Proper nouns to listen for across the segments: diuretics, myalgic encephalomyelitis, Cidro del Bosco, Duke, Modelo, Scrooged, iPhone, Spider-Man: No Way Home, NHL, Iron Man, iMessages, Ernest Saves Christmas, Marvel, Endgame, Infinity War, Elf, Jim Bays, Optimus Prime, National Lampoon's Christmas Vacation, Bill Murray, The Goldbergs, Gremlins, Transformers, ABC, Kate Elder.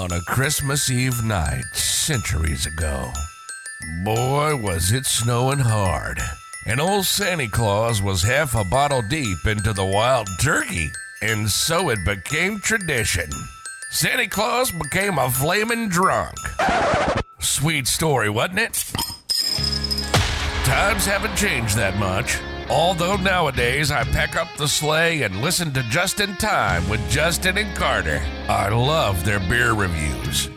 on a Christmas Eve night centuries ago. Boy, was it snowing hard, and old Santa Claus was half a bottle deep into the wild turkey, and so it became tradition. Santa Claus became a flaming drunk. Sweet story, wasn't it? Times haven't changed that much, although nowadays I pack up the sleigh and listen to Just In Time with Justin and Carter. I love their beer reviews.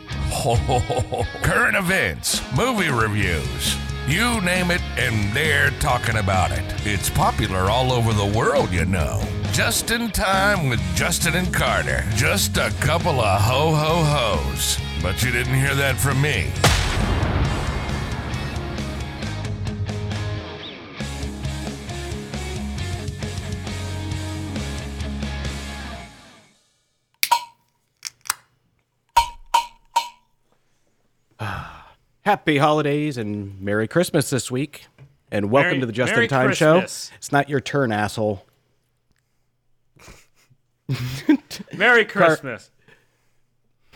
Current events, movie reviews, you name it, and they're talking about it. It's popular all over the world, you know. Just In Time with Justin and Carter. Just a couple of ho-ho-hos. But you didn't hear that from me. Happy holidays and Merry Christmas this week. And welcome to the Just In Time Christmas show. It's not your turn, asshole. Merry Christmas.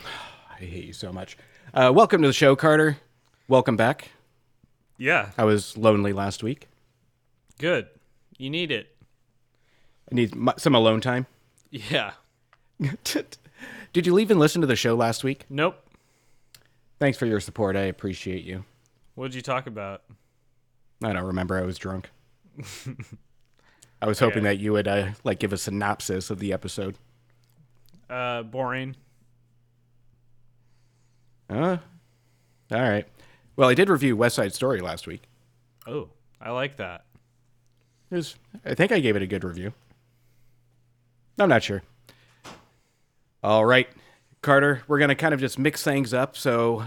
I hate you so much. Welcome to the show, Carter. Welcome back. Yeah. I was lonely last week. Good. You need it. I need some alone time. Yeah. Did you leave and listen to the show last week? Nope. Thanks for your support. I appreciate you. What did you talk about? I don't remember. I was drunk. I was hoping that you would give a synopsis of the episode. Boring. All right. Well, I did review West Side Story last week. Oh, I like that. I think I gave it a good review. I'm not sure. All right, Carter, we're going to kind of just mix things up. So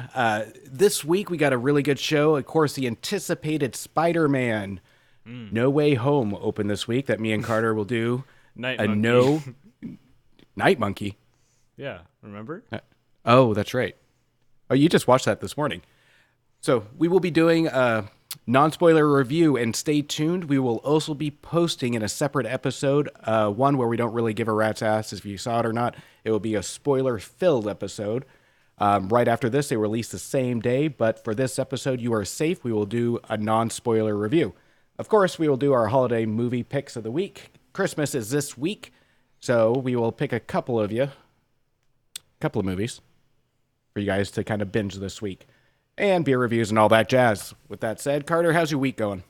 this week we got a really good show. Of course, the anticipated Spider-Man No Way Home open this week that me and Carter will do. Night Monkey. Yeah, remember? Oh, that's right. Oh, you just watched that this morning. So we will be doing a non-spoiler review, and stay tuned. We will also be posting in a separate episode, one where we don't really give a rat's ass if you saw it or not. It will be a spoiler-filled episode. Right after this, they release the same day, but for this episode, you are safe. We will do a non-spoiler review. Of course, we will do our holiday movie picks of the week. Christmas is this week, so we will pick a couple of movies for you guys to kind of binge this week, and beer reviews and all that jazz. With that said, Carter, how's your week going?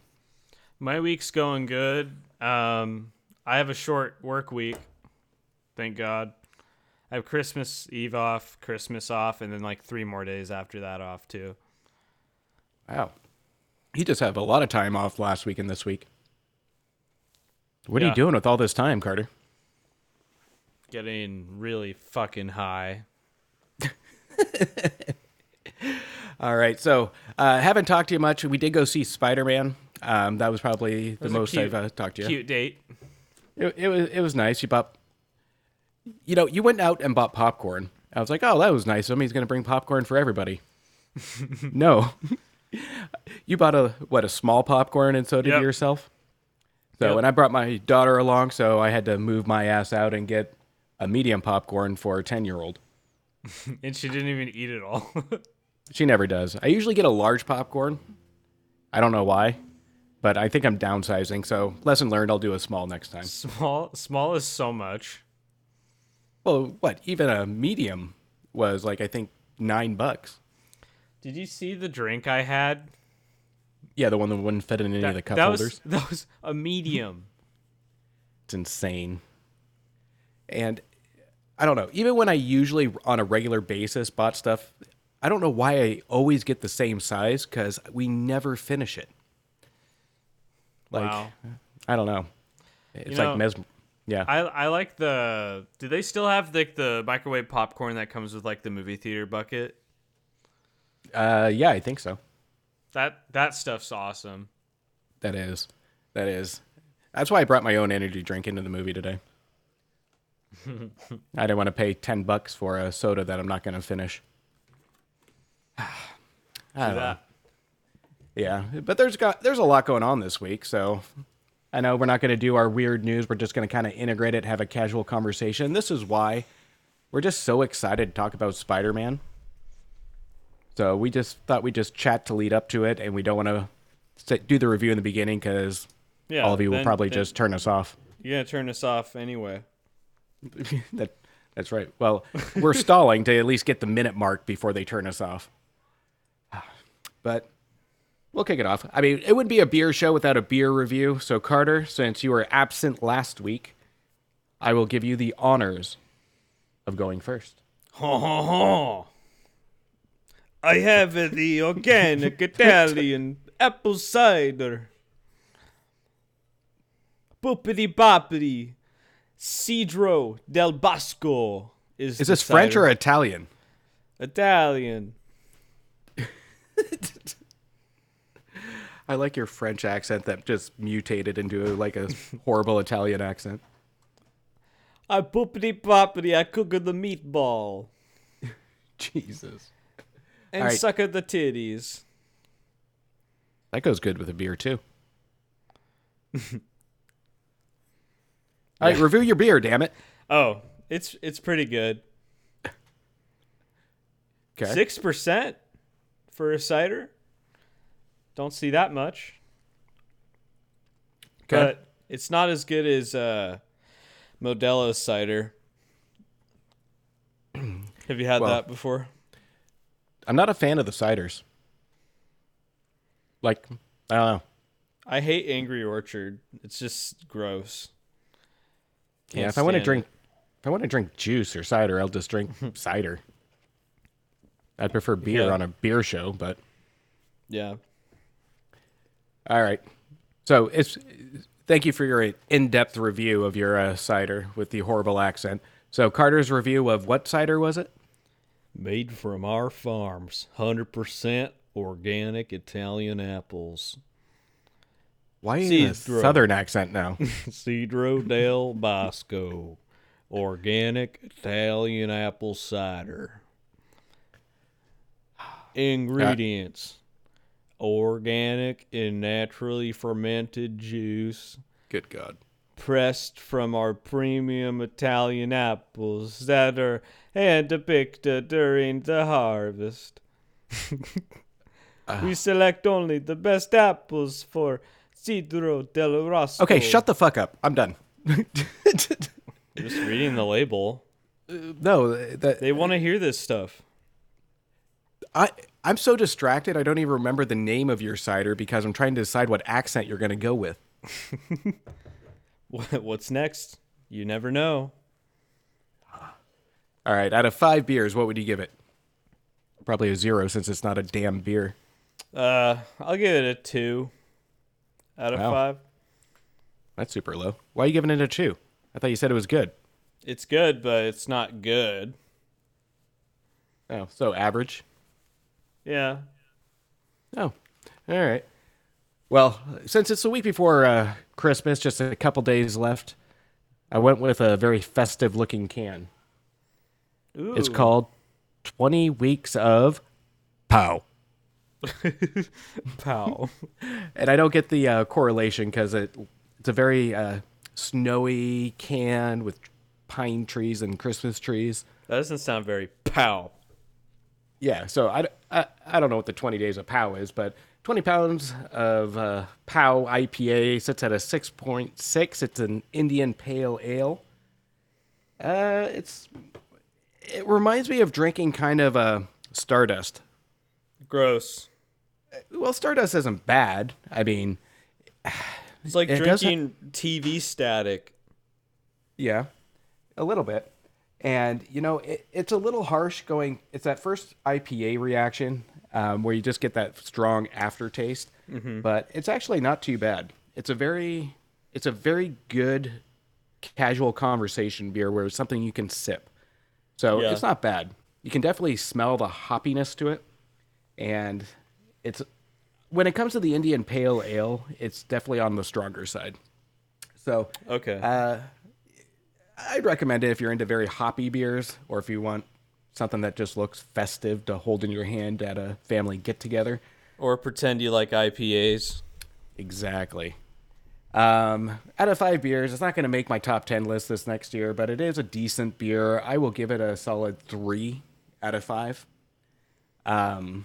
My week's going good. I have a short work week, thank God. I have Christmas Eve off, Christmas off, and then like 3 more days after that off too. Wow. You just have a lot of time off last week and this week. What are you doing with all this time, Carter? Getting really fucking high. All right, so haven't talked to you much. We did go see Spider-Man. That was probably the most I've talked to you. Cute date. It was nice. You went out and bought popcorn. I was like, oh, that was nice. Somebody's going to bring popcorn for everybody. No. You bought a small popcorn and soda to yourself? So, and I brought my daughter along, so I had to move my ass out and get a medium popcorn for a 10-year-old. And she didn't even eat it all. She never does. I usually get a large popcorn. I don't know why, but I think I'm downsizing. So lesson learned, I'll do a small next time. Small is so much. Well, what? Even a medium was like, I think, $9. Did you see the drink I had? Yeah, the one that wouldn't fit in any of the cup holders. That was a medium. It's insane. And I don't know. Even when I usually on a regular basis bought stuff, I don't know why I always get the same size, because we never finish it. Wow. I don't know. It's mesmer. Yeah. I like the... Do they still have the microwave popcorn that comes with like the movie theater bucket? Yeah, I think so. That stuff's awesome. That is. That's why I brought my own energy drink into the movie today. I didn't want to pay $10 for a soda that I'm not going to finish. I don't know. Yeah, but there's a lot going on this week, so I know we're not going to do our weird news. We're just going to kind of integrate it, have a casual conversation. This is why We're just so excited to talk about Spider-Man. So we just thought we'd just chat to lead up to it, and we don't want to do the review in the beginning because all of you will probably just turn us off. You're going to turn us off anyway. That's right. Well, we're stalling to at least get the minute mark before they turn us off. But we'll kick it off. I mean, it wouldn't be a beer show without a beer review. So, Carter, since you were absent last week, I will give you the honors of going first. Ho, ho, ho. I have the organic Italian apple cider. Boopity boppity. Cidro del Bosco is this cider. French or Italian? Italian. I like your French accent that just mutated into like a horrible Italian accent. I boopity boppity, I cook the meatball. Jesus. And right. Suck at the titties. That goes good with a beer, too. All right, review your beer, damn it. Oh, it's pretty good. Okay. 6% for a cider. Don't see that much. Okay. But it's not as good as Modelo's cider. Have you had that before? I'm not a fan of the ciders. Like, I don't know. I hate Angry Orchard. It's just gross. Can't stand if I want to drink juice or cider, I'll just drink cider. I'd prefer beer on a beer show, but yeah. All right. So thank you for your in-depth review of your cider with the horrible accent. So Carter's review of what cider was it? Made from our farms, 100% organic Italian apples. Why is it a southern accent now? Cidro del Bosco, organic Italian apple cider. Ingredients, organic and naturally fermented juice. Good God. Pressed from our premium Italian apples that are hand-picked during the harvest. We select only the best apples for Cidro del Bosco. Okay, shut the fuck up. I'm done. Just reading the label. No. They want to hear this stuff. I'm so distracted, I don't even remember the name of your cider because I'm trying to decide what accent you're going to go with. What's next? You never know. All right. Out of 5 beers, what would you give it? Probably a 0 since it's not a damn beer. I'll give it a 2 out of 5. That's super low. Why are you giving it a 2? I thought you said it was good. It's good, but it's not good. Oh, so average? Yeah. Oh, all right. Well, since it's the week before Christmas, just a couple days left, I went with a very festive-looking can. Ooh. It's called 20 Weeks of Pow. Pow. And I don't get the correlation because it's a very snowy can with pine trees and Christmas trees. That doesn't sound very pow. Yeah, so I don't know what the 20 days of pow is, but 20 pounds of Pow IPA sits at a 6.6. It's an Indian Pale Ale. It reminds me of drinking kind of a Stardust. Gross. Well, Stardust isn't bad. I mean, it's like drinking TV static. Yeah, a little bit. And, you know, it's a little harsh going. It's that first IPA reaction. Where you just get that strong aftertaste, but it's actually not too bad. It's a very good casual conversation beer where it's something you can sip. So it's not bad. You can definitely smell the hoppiness to it, and it's when it comes to the Indian Pale Ale, it's definitely on the stronger side. So I'd recommend it if you're into very hoppy beers or if you want something that just looks festive to hold in your hand at a family get-together. Or pretend you like IPAs. Exactly. Out of 5 beers, it's not going to make my top 10 list this next year, but it is a decent beer. I will give it a solid 3 out of 5. I'm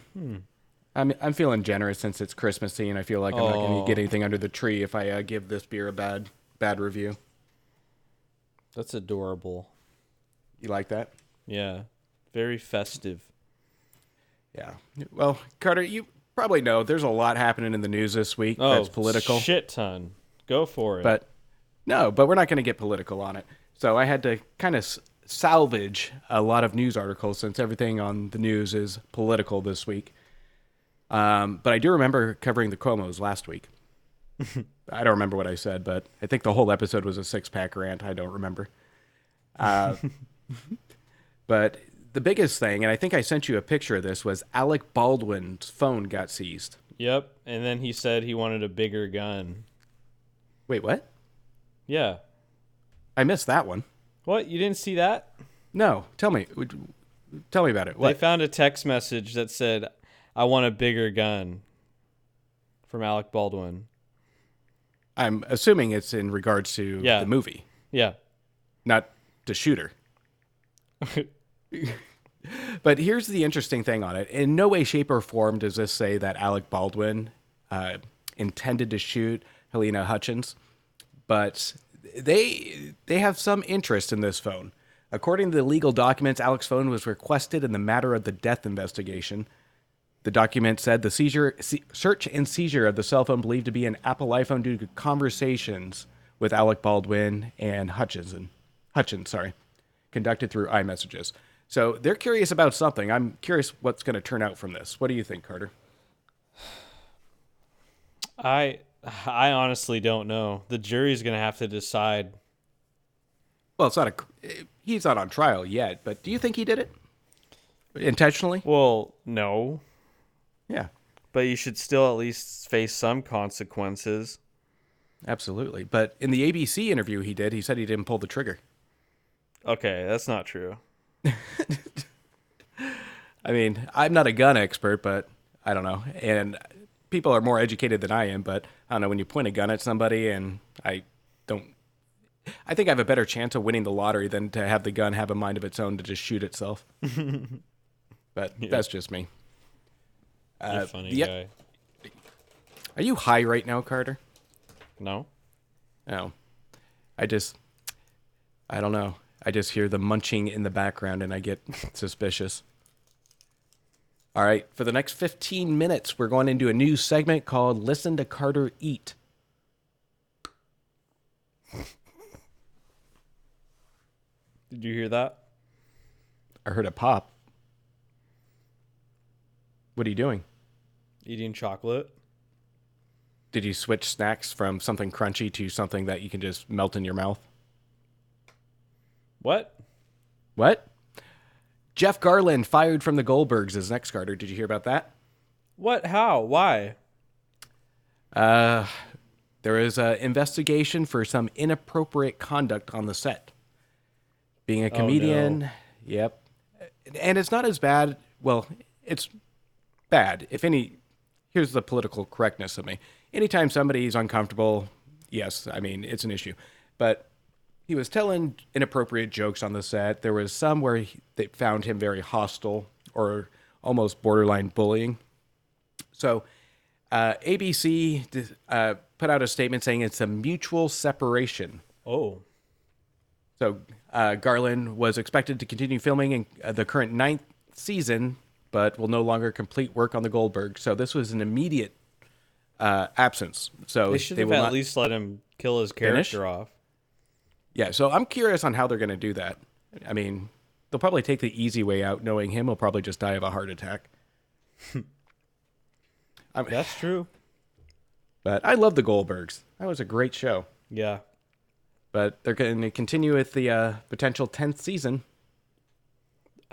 feeling generous since it's Christmassy, and I feel like I'm not going to get anything under the tree if I give this beer a bad review. That's adorable. You like that? Yeah. Very festive. Yeah. Well, Carter, you probably know there's a lot happening in the news this week that's political. Shit ton. Go for it. But we're not going to get political on it. So I had to kind of salvage a lot of news articles since everything on the news is political this week. But I do remember covering the Cuomos last week. I don't remember what I said, but I think the whole episode was a 6-pack rant. I don't remember. But the biggest thing, and I think I sent you a picture of this, was Alec Baldwin's phone got seized. Yep, and then he said he wanted a bigger gun. Wait, what? Yeah. I missed that one. What? You didn't see that? No. Tell me about it. What? They found a text message that said, "I want a bigger gun," from Alec Baldwin. I'm assuming it's in regards to the movie. Yeah. Not the shooter. But here's the interesting thing on it. In no way, shape, or form does this say that Alec Baldwin intended to shoot Halyna Hutchins. But they have some interest in this phone. According to the legal documents, Alec's phone was requested in the matter of the death investigation. The document said the search and seizure of the cell phone believed to be an Apple iPhone due to conversations with Alec Baldwin and Hutchins, conducted through iMessages. So they're curious about something. I'm curious what's going to turn out from this. What do you think, Carter? I honestly don't know. The jury's going to have to decide. Well, he's not on trial yet, but do you think he did it intentionally? Well, no. Yeah. But you should still at least face some consequences. Absolutely. But in the ABC interview he said he didn't pull the trigger. Okay, that's not true. I mean, I'm not a gun expert, but I don't know. And people are more educated than I am, but I don't know, when you point a gun at somebody, and I think I have a better chance of winning the lottery than to have the gun have a mind of its own to just shoot itself. But that's just me. You're a funny guy. Are you high right now, Carter? No. No. I don't know. I just hear the munching in the background and I get suspicious. All right. For the next 15 minutes, we're going into a new segment called Listen to Carter Eat. Did you hear that? I heard a pop. What are you doing? Eating chocolate. Did you switch snacks from something crunchy to something that you can just melt in your mouth? What? Jeff Garland fired from the Goldbergs is next, Carter. Did you hear about that? What? How? Why? There is an investigation for some inappropriate conduct on the set. Being a comedian. Oh, no. Yep. And it's not as bad. Well, it's bad. Here's the political correctness of me. Anytime somebody's uncomfortable, yes, I mean, it's an issue. But he was telling inappropriate jokes on the set. There was some where they found him very hostile or almost borderline bullying. So ABC put out a statement saying it's a mutual separation. Oh. So Garland was expected to continue filming in the current 9th season, but will no longer complete work on the Goldberg. So this was an immediate absence. So they should at least let him kill his character off. Yeah, so I'm curious on how they're going to do that. I mean, they'll probably take the easy way out, knowing him. He'll probably just die of a heart attack. That's true. But I love the Goldbergs. That was a great show. Yeah. But they're going to continue with the potential 10th season.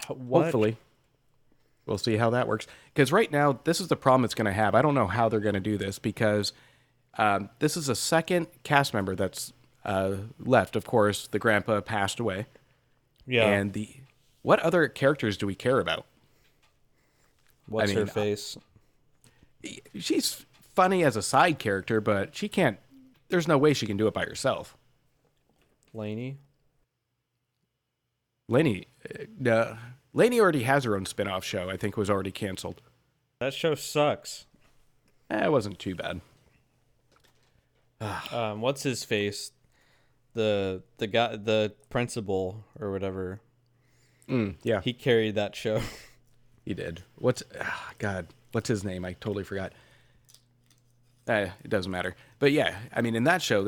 What? Hopefully. We'll see how that works. Because right now, this is the problem it's going to have. I don't know how they're going to do this because this is a second cast member that's left. Of course, the grandpa passed away. Yeah. And what other characters do we care about? What's her face? She's funny as a side character, but she can't. There's no way she can do it by herself. Lainey already has her own spinoff show. I think it was already canceled. That show sucks. It wasn't too bad. What's his face? The guy, the principal or whatever. Yeah. He carried that show. He did. What's his name? I totally forgot. It doesn't matter. But yeah, I mean, in that show,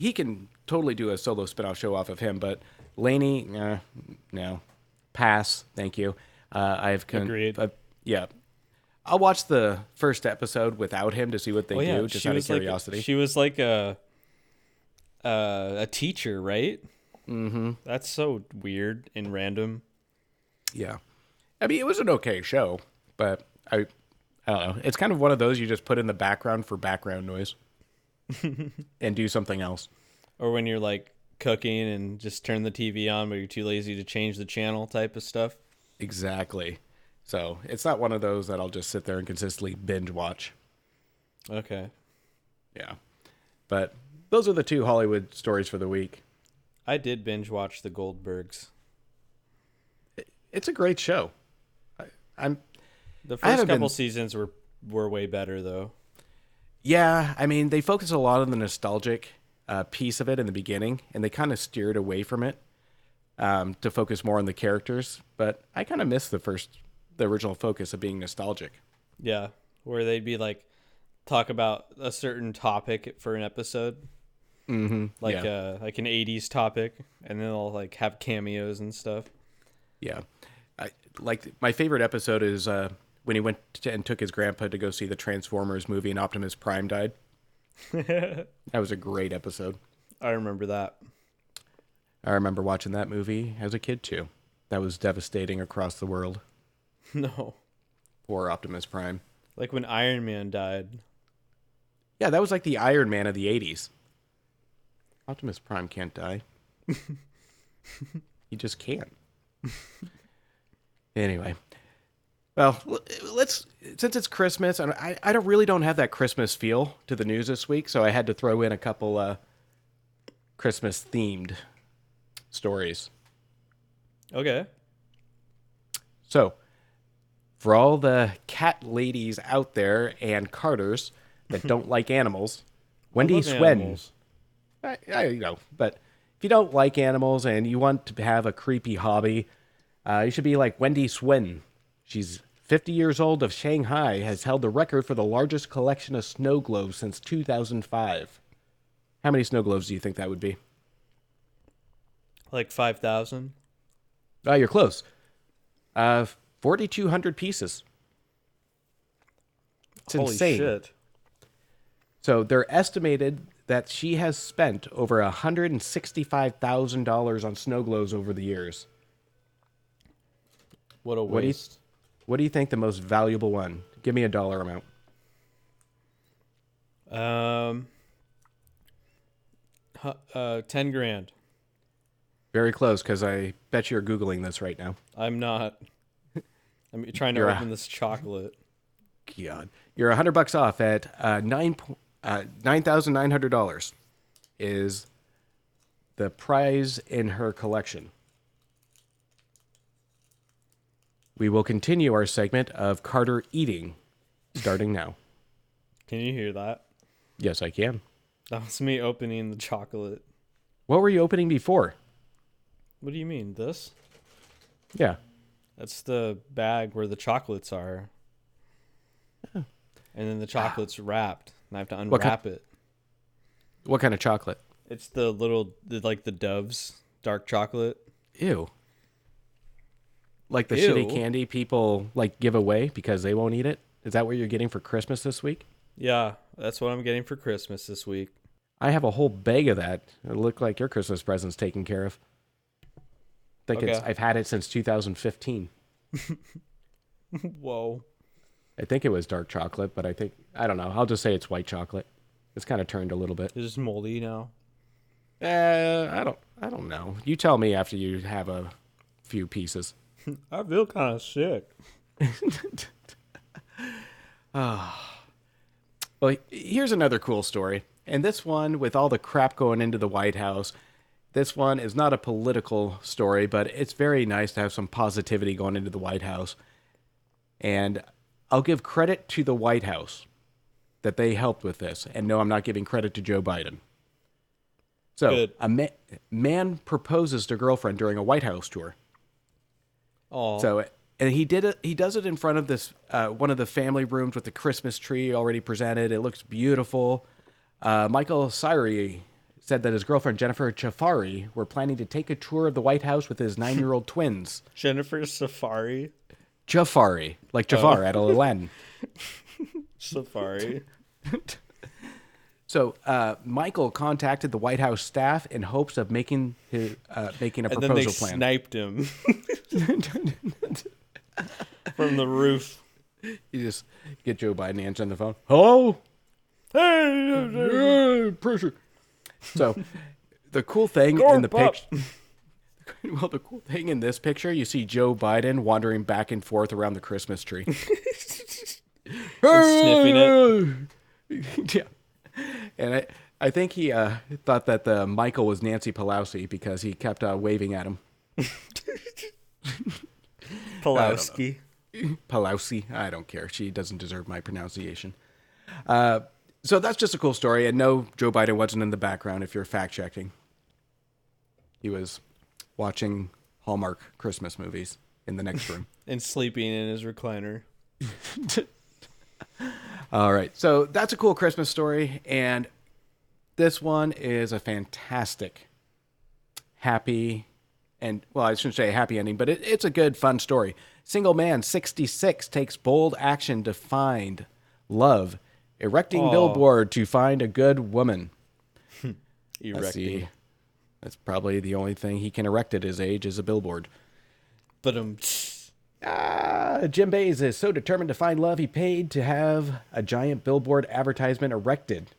he can totally do a solo spinoff show off of him, but Lainey, no. Pass. Thank you. Agreed. Yeah. I'll watch the first episode without him to see what they do, just out of curiosity. She was like a teacher, right? Mm-hmm. That's so weird and random. Yeah. I mean, it was an okay show, but I don't know. It's kind of one of those you just put in the background for background noise and do something else. Or when you're like cooking and just turn the TV on, but you're too lazy to change the channel type of stuff. Exactly. So it's not one of those that I'll just sit there and consistently binge watch. Okay. Yeah. But those are the two Hollywood stories for the week. I did binge watch The Goldbergs. It's a great show. The first couple seasons were way better, though. Yeah, I mean, they focus a lot on the nostalgic piece of it in the beginning, and they kind of steered away from it to focus more on the characters. But I kind of miss the original focus of being nostalgic. Yeah, where they'd be like, talk about a certain topic for an episode, like an 80s topic, and then they'll like have cameos and stuff. Yeah. My favorite episode is when he went and took his grandpa to go see the Transformers movie and Optimus Prime died. That was a great episode. I remember that. I remember watching that movie as a kid, too. That was devastating across the world. No. Poor Optimus Prime. Like when Iron Man died. Yeah, that was like the Iron Man of the 80s. Optimus Prime can't die. He just can't. Anyway, well, since it's Christmas, and I don't have that Christmas feel to the news this week, so I had to throw in a couple Christmas themed stories. Okay. So, for all the cat ladies out there and Carters that don't like animals, Wendy Swen. But if you don't like animals and you want to have a creepy hobby, you should be like Wendy Swen. She's 50 years old of Shanghai, has held the record for the largest collection of snow globes since 2005. How many snow globes do you think that would be? Like 5,000? Oh, you're close. 4,200 pieces. It's Holy insane. Shit. So they're estimated that she has spent over $165,000 on snow globes over the years. What a waste. What do you think the most valuable one? Give me a dollar amount. $10,000. Very close, because I bet you're Googling this right now. I'm not. I'm trying to open this chocolate. God. You're $100 off at $9,900 is the prize in her collection. We will continue our segment of Carter eating starting now. Can you hear that? Yes, I can. That was me opening the chocolate. What were you opening before? What do you mean, this? Yeah. That's the bag where the chocolates are. Oh. And then the chocolate's wrapped, and I have to unwrap it. What kind of chocolate? It's the little, like the Dove's dark chocolate. Ew. Like the shitty candy people like give away because they won't eat it? Is that what you're getting for Christmas this week? Yeah, that's what I'm getting for Christmas this week. I have a whole bag of that. It looked like your Christmas present's taken care of. I've had it since 2015. Whoa. I think it was dark chocolate, but I don't know. I'll just say it's white chocolate. It's kind of turned a little bit. Is it moldy now? I don't know. You tell me after you have a few pieces. I feel kind of sick. Well, here's another cool story. And this one, with all the crap going into the White House, this one is not a political story, but it's very nice to have some positivity going into the White House. And I'll give credit to the White House that they helped with this. And no, I'm not giving credit to Joe Biden. So a man proposes to girlfriend during a White House tour. Oh, so and he did it. He does it in front of this one of the family rooms with the Christmas tree already presented. It looks beautiful. Michael Sari said that his girlfriend Jennifer Jafari were planning to take a tour of the White House with his 9-year-old twins. Jennifer Safari, Jafari, like Jafar at Aladdin. Safari. So Michael contacted the White House staff in hopes of making his making a proposal plan. Sniped him from the roof. You just get Joe Biden answer on the phone. Hello, hey, pressure. So the cool thing in the picture. Well, the cool thing in this picture, you see Joe Biden wandering back and forth around the Christmas tree, and sniffing it. Yeah. And I think he thought that the Michael was Nancy Pelosi because he kept waving at him. Pelosi. Pelosi. I don't care. She doesn't deserve my pronunciation. So that's just a cool story. And no, Joe Biden wasn't in the background if you're fact-checking. He was watching Hallmark Christmas movies in the next room. And sleeping in his recliner. All right, so that's a cool Christmas story, and this one is a fantastic, happy, and, well, I shouldn't say a happy ending, but it's a good, fun story. Single man, 66, takes bold action to find love, erecting billboard to find a good woman. Erecting. That's probably the only thing he can erect at his age is a billboard. But, Jim Bays is so determined to find love, he paid to have a giant billboard advertisement erected.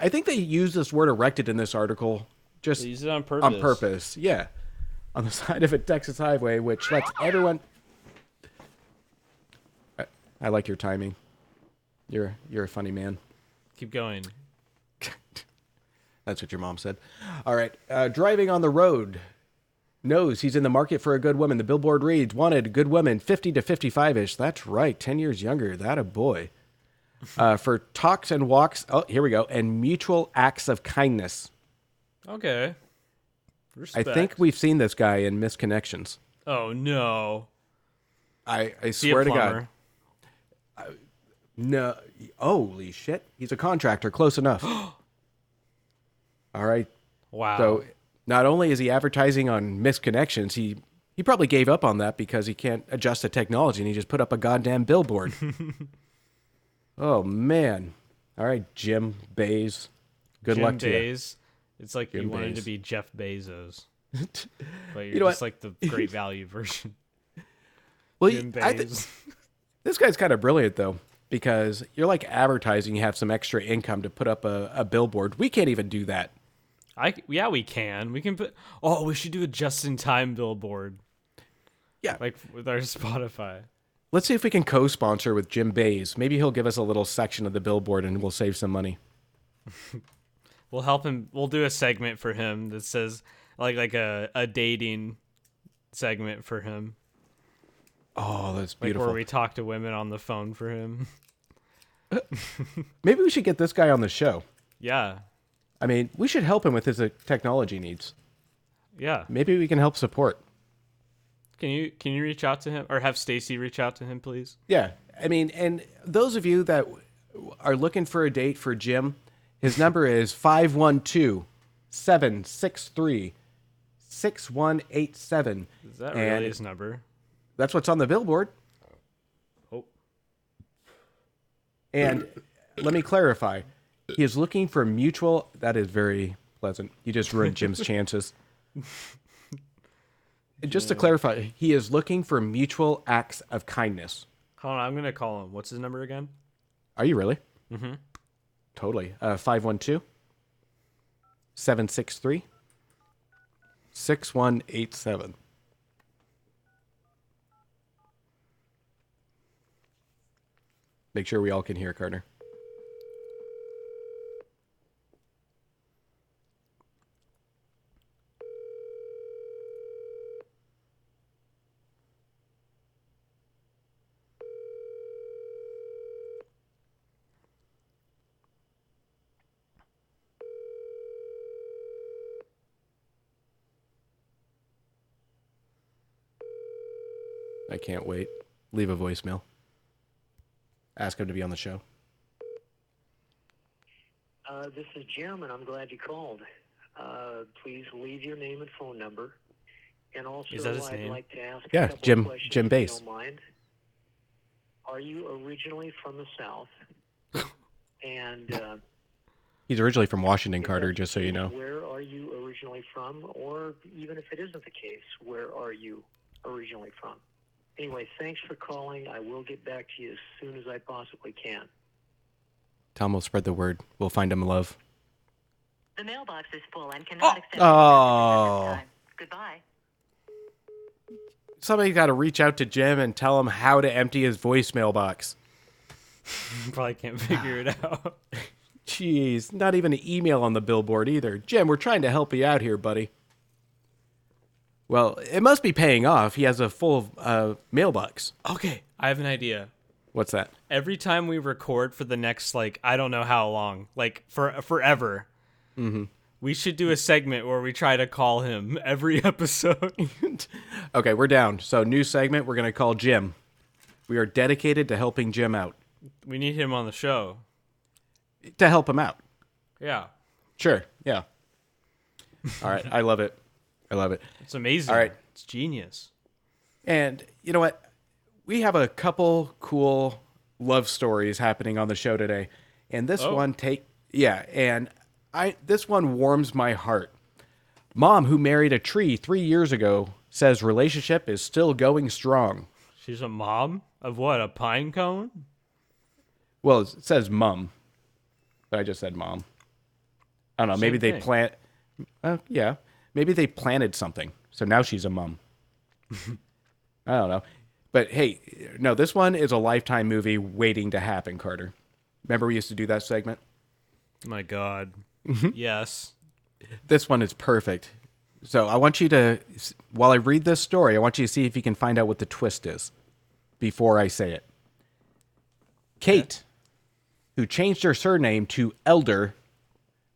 I think they used this word erected in this article. Just they used it on purpose. On purpose, yeah. On the side of a Texas highway, which lets everyone... I like your timing. You're a funny man. Keep going. That's what your mom said. All right. Driving on the road... knows he's in the market for a good woman. The billboard reads, wanted good women, 50 to 55-ish. That's right, 10 years younger. That a boy. For talks and walks, oh, here we go, and mutual acts of kindness. Okay. Respect. I think we've seen this guy in Misconnections. Oh, no. I swear to God. No. Holy shit. He's a contractor. Close enough. All right. Wow. So... not only is he advertising on Misconnections, he probably gave up on that because he can't adjust to technology, and he just put up a goddamn billboard. Oh, man. All right, Jim Bays. Good luck to you. It's like Jim wanted to be Jeff Bezos. But you're just like the great value version. Well, Jim Bays. This guy's kind of brilliant, though, because you're like advertising. You have some extra income to put up a billboard. We can't even do that. Yeah, we can. We can put... oh, we should do a just-in-time billboard. Yeah. Like with our Spotify. Let's see if we can co-sponsor with Jim Bays. Maybe he'll give us a little section of the billboard and we'll save some money. We'll help him. We'll do a segment for him that says, like a dating segment for him. Oh, that's beautiful. Like where we talk to women on the phone for him. Maybe we should get this guy on the show. Yeah. I mean, we should help him with his technology needs. Yeah. Maybe we can help support. Can you reach out to him or have Stacy reach out to him, please? Yeah. I mean, and those of you that are looking for a date for Jim, his number is 512-763-6187. Is that really his number? That's what's on the billboard. Oh. And let me clarify. He is looking for mutual... that is very pleasant. You just ruined Jim's chances. Just to clarify, he is looking for mutual acts of kindness. Hold on, I'm going to call him. What's his number again? Are you really? Mm-hmm. Totally. 512-763-6187. Make sure we all can hear, Carter. I can't wait. Leave a voicemail. Ask him to be on the show. This is Jim, and I'm glad you called. Please leave your name and phone number. And also, I'd like to ask a couple of questions, Jim Bays. If you don't mind. Are you originally from the South? And he's originally from Washington, Carter, just so you know. Where are you originally from? Or even if it isn't the case, where are you originally from? Anyway, thanks for calling. I will get back to you as soon as I possibly can. Tom will spread the word. We'll find him love. The mailbox is full and cannot accept. Oh. Goodbye. Somebody's got to reach out to Jim and tell him how to empty his voicemail box. Probably can't figure it out. Jeez, not even an email on the billboard either. Jim, we're trying to help you out here, buddy. Well, it must be paying off. He has a full mailbox. Okay, I have an idea. What's that? Every time we record for the next, like, I don't know how long, like forever, mm-hmm. We should do a segment where we try to call him every episode. Okay, we're down. So new segment, we're going to call Jim. We are dedicated to helping Jim out. We need him on the show. To help him out. Yeah. Sure, yeah. All right, I love it. I love it. It's amazing. All right. It's genius. And you know what? We have a couple cool love stories happening on the show today. And this one this one warms my heart. Mom, who married a tree 3 years ago, says relationship is still going strong. She's a mom of what? A pine cone? Well, it says mum, but I just said mom. I don't know. Maybe they planted something. So now she's a mum. I don't know. But hey, no, this one is a Lifetime movie waiting to happen, Carter. Remember we used to do that segment? My God. Mm-hmm. Yes. This one is perfect. So I want you to, while I read this story, I want you to see if you can find out what the twist is before I say it. Kate, who changed her surname to Elder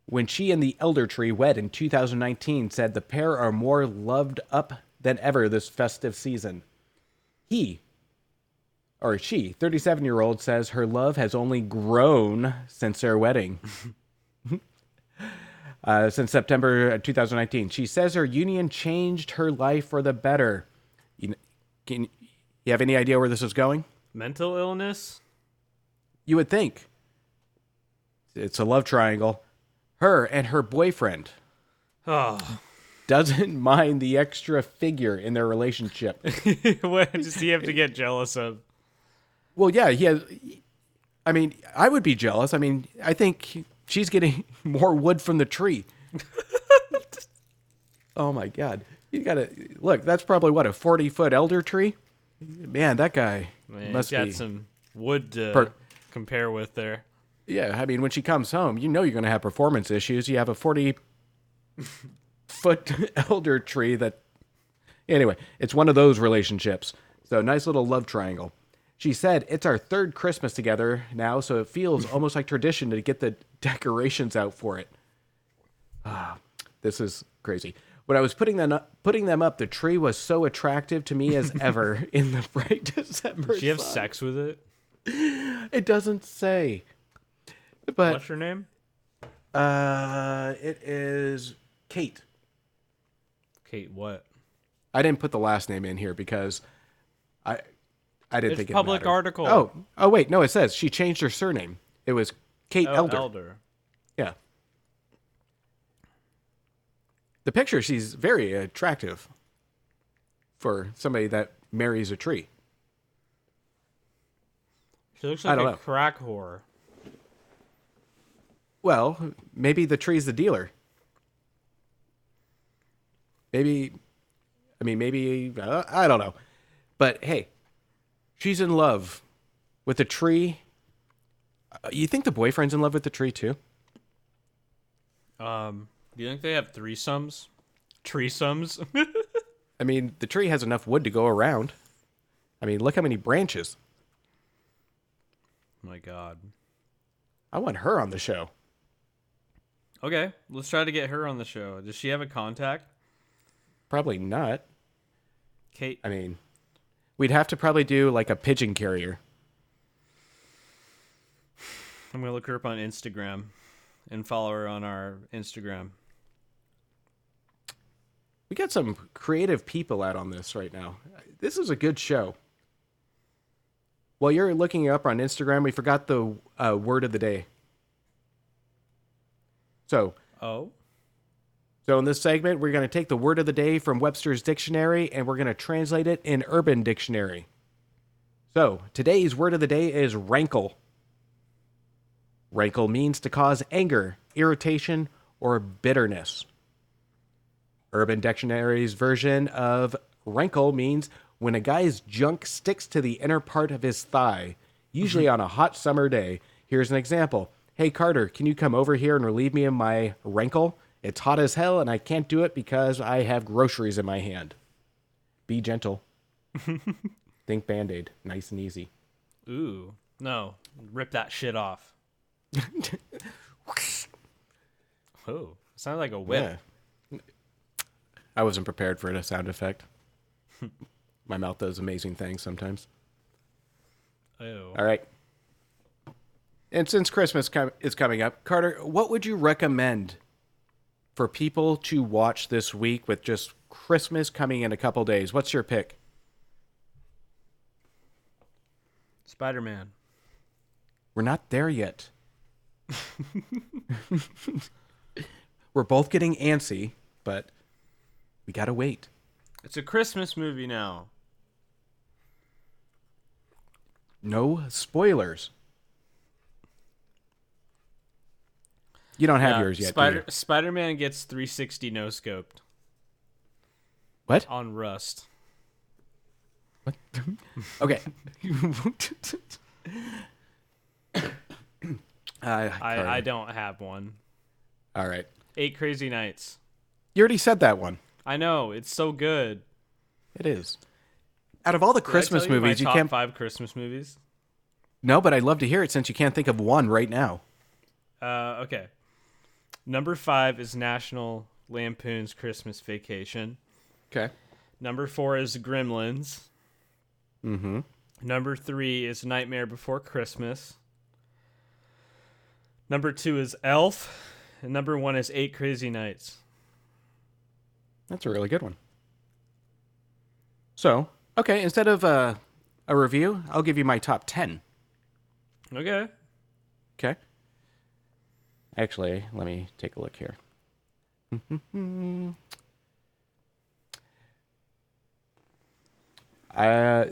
when she and the elder tree wed in 2019, said the pair are more loved up than ever this festive season. She, 37-year-old, says her love has only grown since their wedding. Since September 2019. She says her union changed her life for the better. You have any idea where this is going? Mental illness? You would think. It's a love triangle. Her and her boyfriend doesn't mind the extra figure in their relationship. What does he have to get jealous of? Well, yeah, I would be jealous. I mean, I think she's getting more wood from the tree. Oh, my God. You got to look. That's probably a 40-foot elder tree. Man, that guy must be some wood to compare with there. Yeah. I mean, when she comes home, you know, you're going to have performance issues. You have a 40-foot elder tree that anyway, it's one of those relationships. So nice little love triangle. She said, it's our third Christmas together now, so it feels almost like tradition to get the decorations out for it. This is crazy. When I was putting them up, the tree was so attractive to me as ever in the bright December sun. Did she have sex with it? It doesn't say. But, what's her name? It is Kate. Kate what? I didn't put the last name in here because I didn't think it mattered. It's a public article. Oh, wait. No, it says she changed her surname. It was Kate Elder. Yeah. The picture, she's very attractive for somebody that marries a tree. She looks like a crack whore. Well, maybe the tree's the dealer. Maybe, I don't know. But, hey. She's in love with the tree. You think the boyfriend's in love with the tree, too? Do you think they have threesomes? Treesums? I mean, the tree has enough wood to go around. I mean, look how many branches. My God. I want her on the show. Okay, let's try to get her on the show. Does she have a contact? Probably not. Kate. I mean... We'd have to probably do like a pigeon carrier. I'm going to look her up on Instagram and follow her on our Instagram. We got some creative people out on this right now. This is a good show. While you're looking up on Instagram, we forgot the word of the day. So in this segment, we're going to take the word of the day from Webster's Dictionary, and we're going to translate it in Urban Dictionary. So today's word of the day is rankle. Rankle means to cause anger, irritation, or bitterness. Urban Dictionary's version of rankle means when a guy's junk sticks to the inner part of his thigh, usually on a hot summer day. Here's an example. Hey, Carter, can you come over here and relieve me of my rankle? It's hot as hell, and I can't do it because I have groceries in my hand. Be gentle. Think Band-Aid. Nice and easy. Ooh. No. Rip that shit off. Oh. Sounded like a whip. Yeah. I wasn't prepared for a sound effect. My mouth does amazing things sometimes. Oh. All right. And since Christmas is coming up, Carter, what would you recommend for people to watch this week with just Christmas coming in a couple days? What's your pick? Spider-Man. We're not there yet. We're both getting antsy, but we gotta wait. It's a Christmas movie now. No spoilers. You don't have yours yet. Spider-Man gets 360 no-scoped. What? On Rust. What? Okay. I don't have one. All right. 8 Crazy Nights. You already said that one. I know. It's so good. It is. Out of all the Christmas movies, you can't... 5 Christmas movies? No, but I'd love to hear it since you can't think of one right now. Okay. Number 5 is National Lampoon's Christmas Vacation. Okay. Number 4 is Gremlins. Mm-hmm. Number 3 is Nightmare Before Christmas. Number 2 is Elf. And number 1 is 8 Crazy Nights. That's a really good one. So, okay, instead of a review, I'll give you my top 10. Okay. Actually, let me take a look here.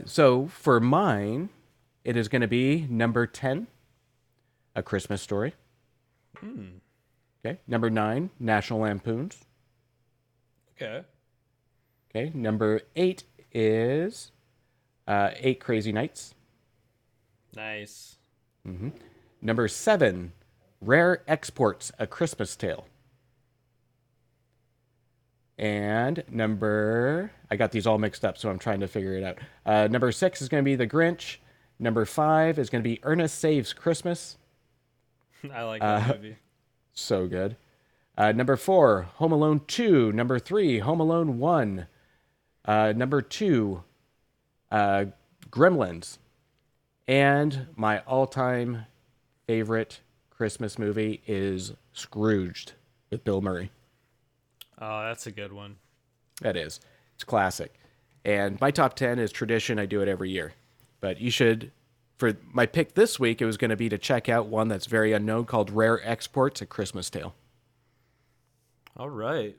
So for mine, it is going to be number 10, A Christmas Story. Mm. Okay. Number 9, National Lampoon's. Okay. Number 8 is 8 Crazy Nights. Nice. Mm-hmm. Number 7. Rare Exports: A Christmas Tale. And I got these all mixed up, so I'm trying to figure it out. Number 6 is going to be The Grinch. Number 5 is going to be Ernest Saves Christmas. I like that movie. So good. Number 4, Home Alone 2. Number 3, Home Alone 1. Number 2, Gremlins. And my all-time favorite Christmas movie is Scrooged with Bill Murray. Oh, that's a good one. That is. It's classic. And my top 10 is tradition. I do it every year. But you should, for my pick this week, it was going to be to check out one that's very unknown called Rare Exports: A Christmas Tale. All right.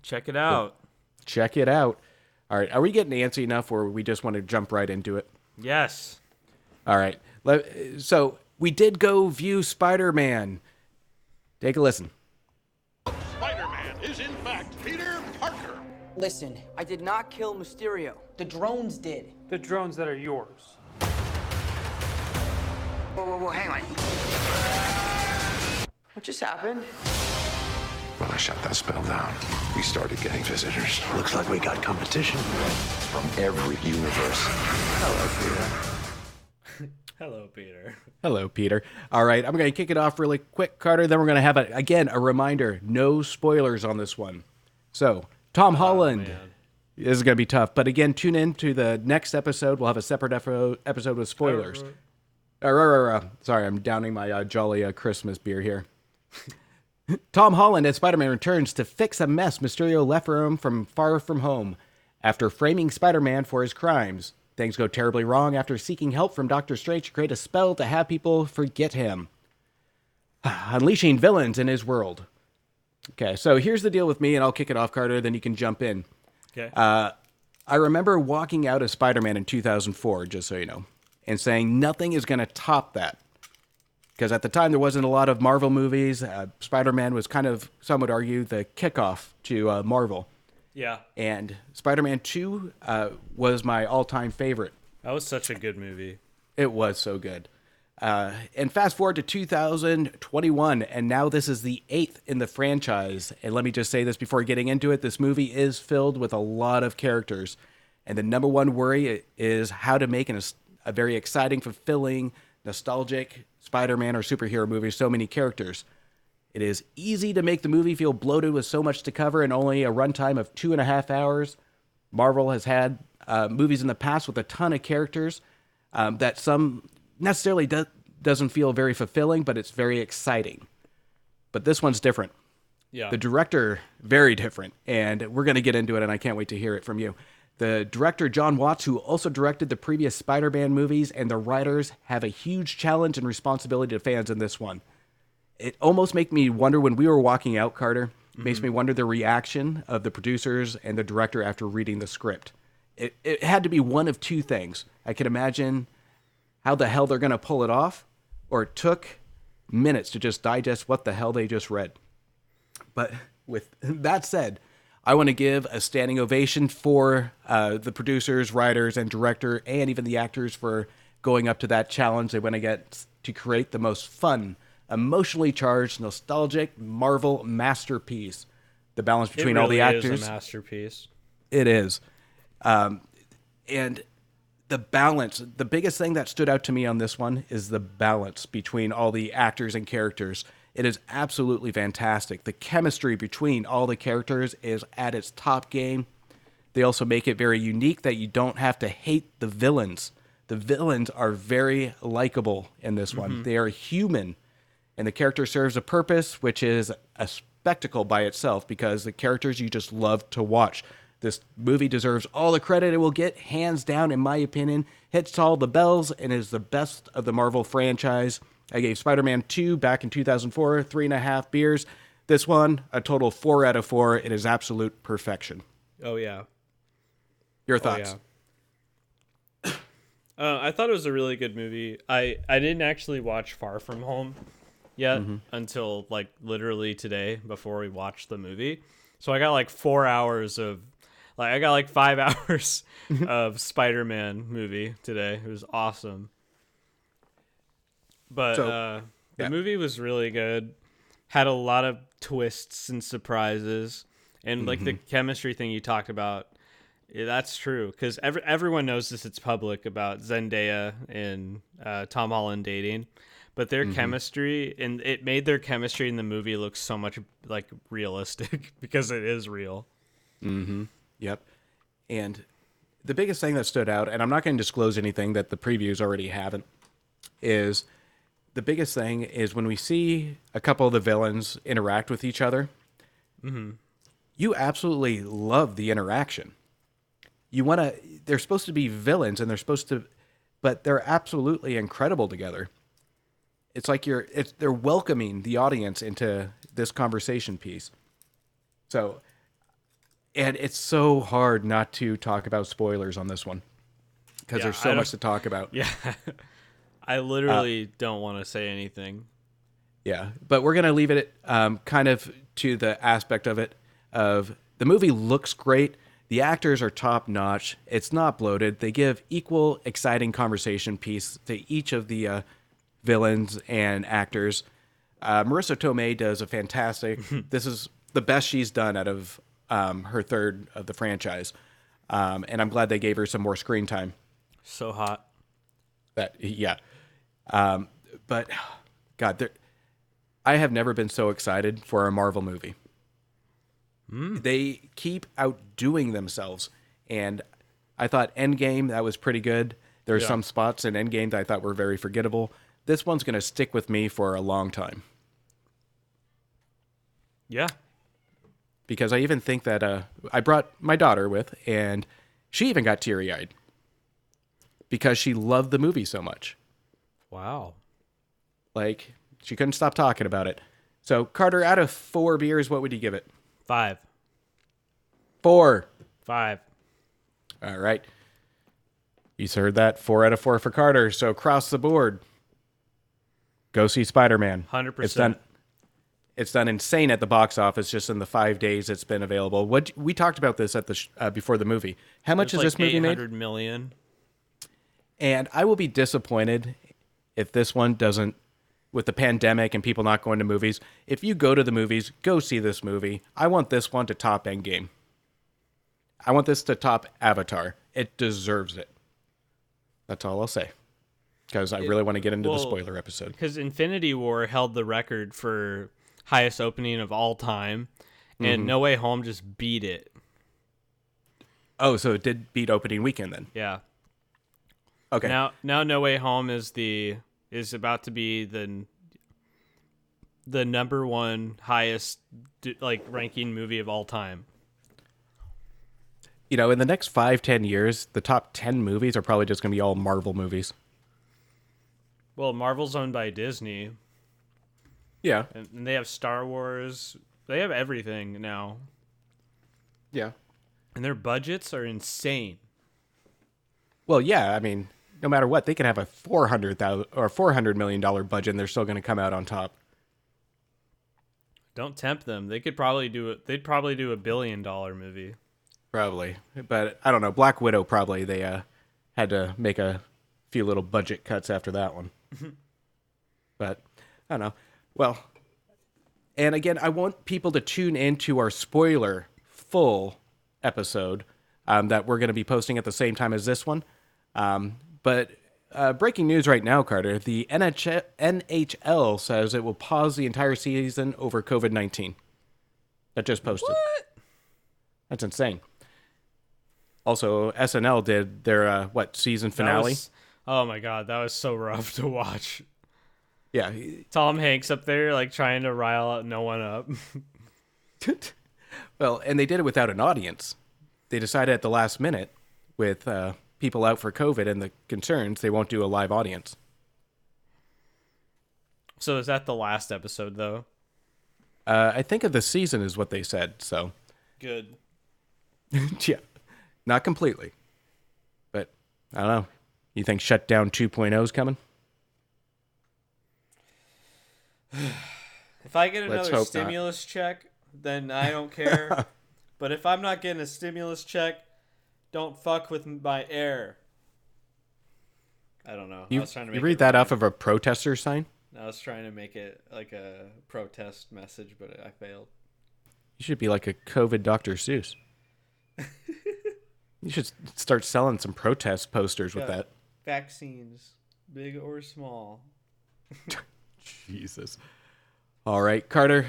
Check it out. All right. Are we getting antsy enough or we just want to jump right into it? Yes. All right. So... we did go view Spider-Man. Take a listen. Spider-Man is in fact Peter Parker. Listen, I did not kill Mysterio. The drones did. The drones that are yours. Whoa, hang on. What just happened? When I shut that spell down, we started getting visitors. Looks like we got competition from every universe. Hello, Peter. Hello, Peter. All right, I'm going to kick it off really quick, Carter. Then we're going to have, a reminder, no spoilers on this one. So, Tom Holland This is going to be tough. But again, tune in to the next episode. We'll have a separate episode with spoilers. Sorry, I'm downing my jolly Christmas beer here. Tom Holland as Spider-Man returns to fix a mess Mysterio left from Far From Home. After framing Spider-Man for his crimes, things go terribly wrong after seeking help from Doctor Strange to create a spell to have people forget him, unleashing villains in his world. Okay, so here's the deal with me, and I'll kick it off, Carter, then you can jump in. Okay. I remember walking out of Spider-Man in 2004, just so you know, and saying nothing is going to top that. Because at the time, there wasn't a lot of Marvel movies. Spider-Man was kind of, some would argue, the kickoff to Marvel. Yeah. And Spider-Man 2 was my all-time favorite. That was such a good movie. It was so good. And fast forward to 2021, and now this is the 8th in the franchise. And let me just say this before getting into it. This movie is filled with a lot of characters. And the number one worry is how to make a very exciting, fulfilling, nostalgic Spider-Man or superhero movie with so many characters. It is easy to make the movie feel bloated with so much to cover and only a runtime of 2.5 hours. Marvel has had movies in the past with a ton of characters that some necessarily doesn't feel very fulfilling, but it's very exciting. But this one's different. Yeah. The director, very different. And we're going to get into it, and I can't wait to hear it from you. The director, John Watts, who also directed the previous Spider-Man movies, and the writers have a huge challenge and responsibility to fans in this one. It almost made me wonder when we were walking out, Carter, makes me wonder the reaction of the producers and the director after reading the script. It had to be one of two things. I could imagine how the hell they're going to pull it off, or it took minutes to just digest what the hell they just read. But with that said, I want to give a standing ovation for the producers, writers, and director, and even the actors for going up to that challenge. They went against to create the most fun, emotionally charged, nostalgic Marvel masterpiece. The balance between all the actors. It really is a masterpiece. It is. And the balance, the biggest thing that stood out to me on this one is the balance between all the actors and characters. It is absolutely fantastic. The chemistry between all the characters is at its top game. They also make it very unique that you don't have to hate the villains. The villains are very likable in this one. They are human. And the character serves a purpose, which is a spectacle by itself, because the characters you just love to watch. This movie deserves all the credit it will get, hands down, in my opinion. Hits all the bells and is the best of the Marvel franchise. I gave Spider-Man 2 back in 2004 3.5 beers. This one, a total 4 out of 4. It is absolute perfection. Oh, yeah. Your thoughts? Oh, yeah. I thought it was a really good movie. I didn't actually watch Far From Home yet until like literally today before we watched the movie. So I got like 4 hours of, like, I got like 5 hours of Spider-Man movie today. It was awesome. But so, the movie was really good, had a lot of twists and surprises, and like the chemistry thing you talked about, that's true, because everyone knows this, it's public, about Zendaya and Tom Holland dating, but their chemistry, and it made their chemistry in the movie look so much like realistic because it is real. Yep. And the biggest thing that stood out, and I'm not going to disclose anything that the previews already haven't, is... The biggest thing is when we see a couple of the villains interact with each other, you absolutely love the interaction. You want to, they're supposed to be villains and they're supposed to, but they're absolutely incredible together. It's like they're welcoming the audience into this conversation piece. So, and it's so hard not to talk about spoilers on this one because there's so much to talk about. Yeah. I literally don't want to say anything. Yeah, but we're going to leave it kind of to the aspect of it. Of the movie looks great. The actors are top-notch. It's not bloated. They give equal, exciting conversation piece to each of the villains and actors. Marissa Tomei does a fantastic... This is the best she's done out of her third of the franchise. And I'm glad they gave her some more screen time. So hot. But God, I have never been so excited for a Marvel movie. They keep outdoing themselves. And I thought Endgame, that was pretty good. There's some spots in Endgame that I thought were very forgettable. This one's going to stick with me for a long time. Yeah. Because I even think that I brought my daughter with, and she even got teary-eyed because she loved the movie so much. Wow. Like, she couldn't stop talking about it. So, Carter, out of 4 beers, what would you give it? 5. 4. 5. All right. You heard that. 4 out of 4 for Carter. So, across the board, go see Spider-Man. 100%. It's done insane at the box office just in the 5 days it's been available. What we talked about this at the before the movie. How much is this movie made? $800 million. And I will be disappointed if this one doesn't, with the pandemic and people not going to movies. If you go to the movies, go see this movie. I want this one to top Endgame. I want this to top Avatar. It deserves it. That's all I'll say. Because I really want to get into the spoiler episode. Because Infinity War held the record for highest opening of all time, and No Way Home just beat it. Oh, so it did beat opening weekend then? Yeah. Okay. Now No Way Home is about to be the number one highest ranking movie of all time. You know, in the next 5-10 years, the top 10 movies are probably just going to be all Marvel movies. Well, Marvel's owned by Disney. Yeah. And they have Star Wars. They have everything now. Yeah. And their budgets are insane. Well, yeah. I mean, no matter what, they can have a $400 million budget and they're still going to come out on top. Don't tempt them. They'd probably do $1 billion movie. Probably. But I don't know. Black Widow, probably. They had to make a few little budget cuts after that one. But I don't know. Well, and again, I want people to tune into our spoiler full episode that we're going to be posting at the same time as this one. But breaking news right now, Carter, the NHL says it will pause the entire season over COVID-19. That just posted. What? That's insane. Also, SNL did their, season finale? Oh my God, that was so rough to watch. Yeah, Tom Hanks up there, trying to rile no one up. Well, and they did it without an audience. They decided at the last minute, with people out for COVID and the concerns, they won't do a live audience. So is that the last episode, though? I think of the season is what they said, so. Good. Yeah, not completely. But, I don't know. You think Shutdown 2.0 is coming? If I get another stimulus check, then I don't care. But if I'm not getting a stimulus check, don't fuck with my air. I don't know. You read that off of a protester sign? I was trying to make it like a protest message, but I failed. You should be like a COVID Dr. Seuss. You should start selling some protest posters with that. Vaccines, big or small. Jesus. All right, Carter.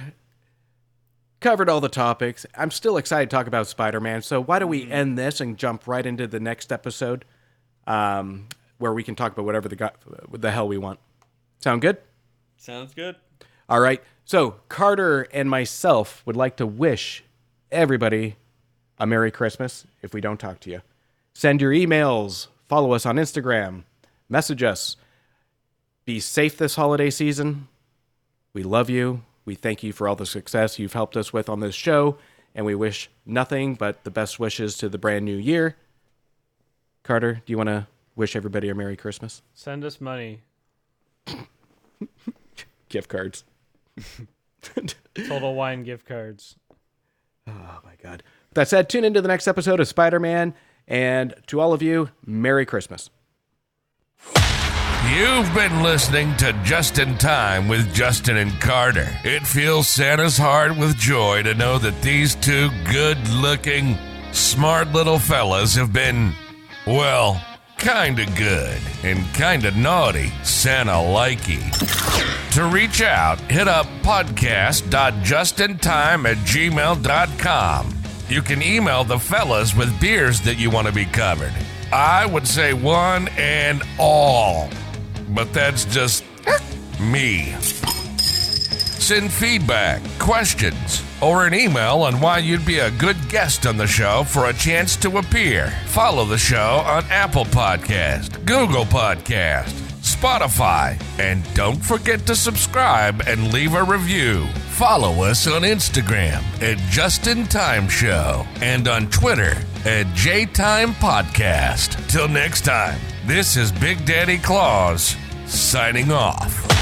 Covered all the topics. I'm still excited to talk about Spider-Man. So why don't we end this and jump right into the next episode, where we can talk about whatever the hell we want. Sound good? Sounds good. All right. So Carter and myself would like to wish everybody a Merry Christmas. If we don't talk to you, send your emails, follow us on Instagram, message us. Be safe this holiday season. We love you. We thank you for all the success you've helped us with on this show, and we wish nothing but the best wishes to the brand new year. Carter, do you want to wish everybody a Merry Christmas? Send us money. Gift cards. Total Wine gift cards. Oh, my God. With that said, tune into the next episode of Spider-Man, and to all of you, Merry Christmas. You've been listening to Just In Time with Justin and Carter. It fills Santa's heart with joy to know that these two good-looking, smart little fellas have been, well, kinda good and kinda naughty, Santa-likey. To reach out, hit up podcast.justintime@gmail.com. you can email the fellas with beers that you want to be covered. I would say one and all, but that's just me. Send feedback, questions, or an email on why you'd be a good guest on the show for a chance to appear. Follow the show on Apple Podcast, Google Podcast, Spotify, and don't forget to subscribe and leave a review. Follow us on Instagram at Just In Time Show and on Twitter at JTime Podcast. Till next time, this is Big Daddy Claus signing off.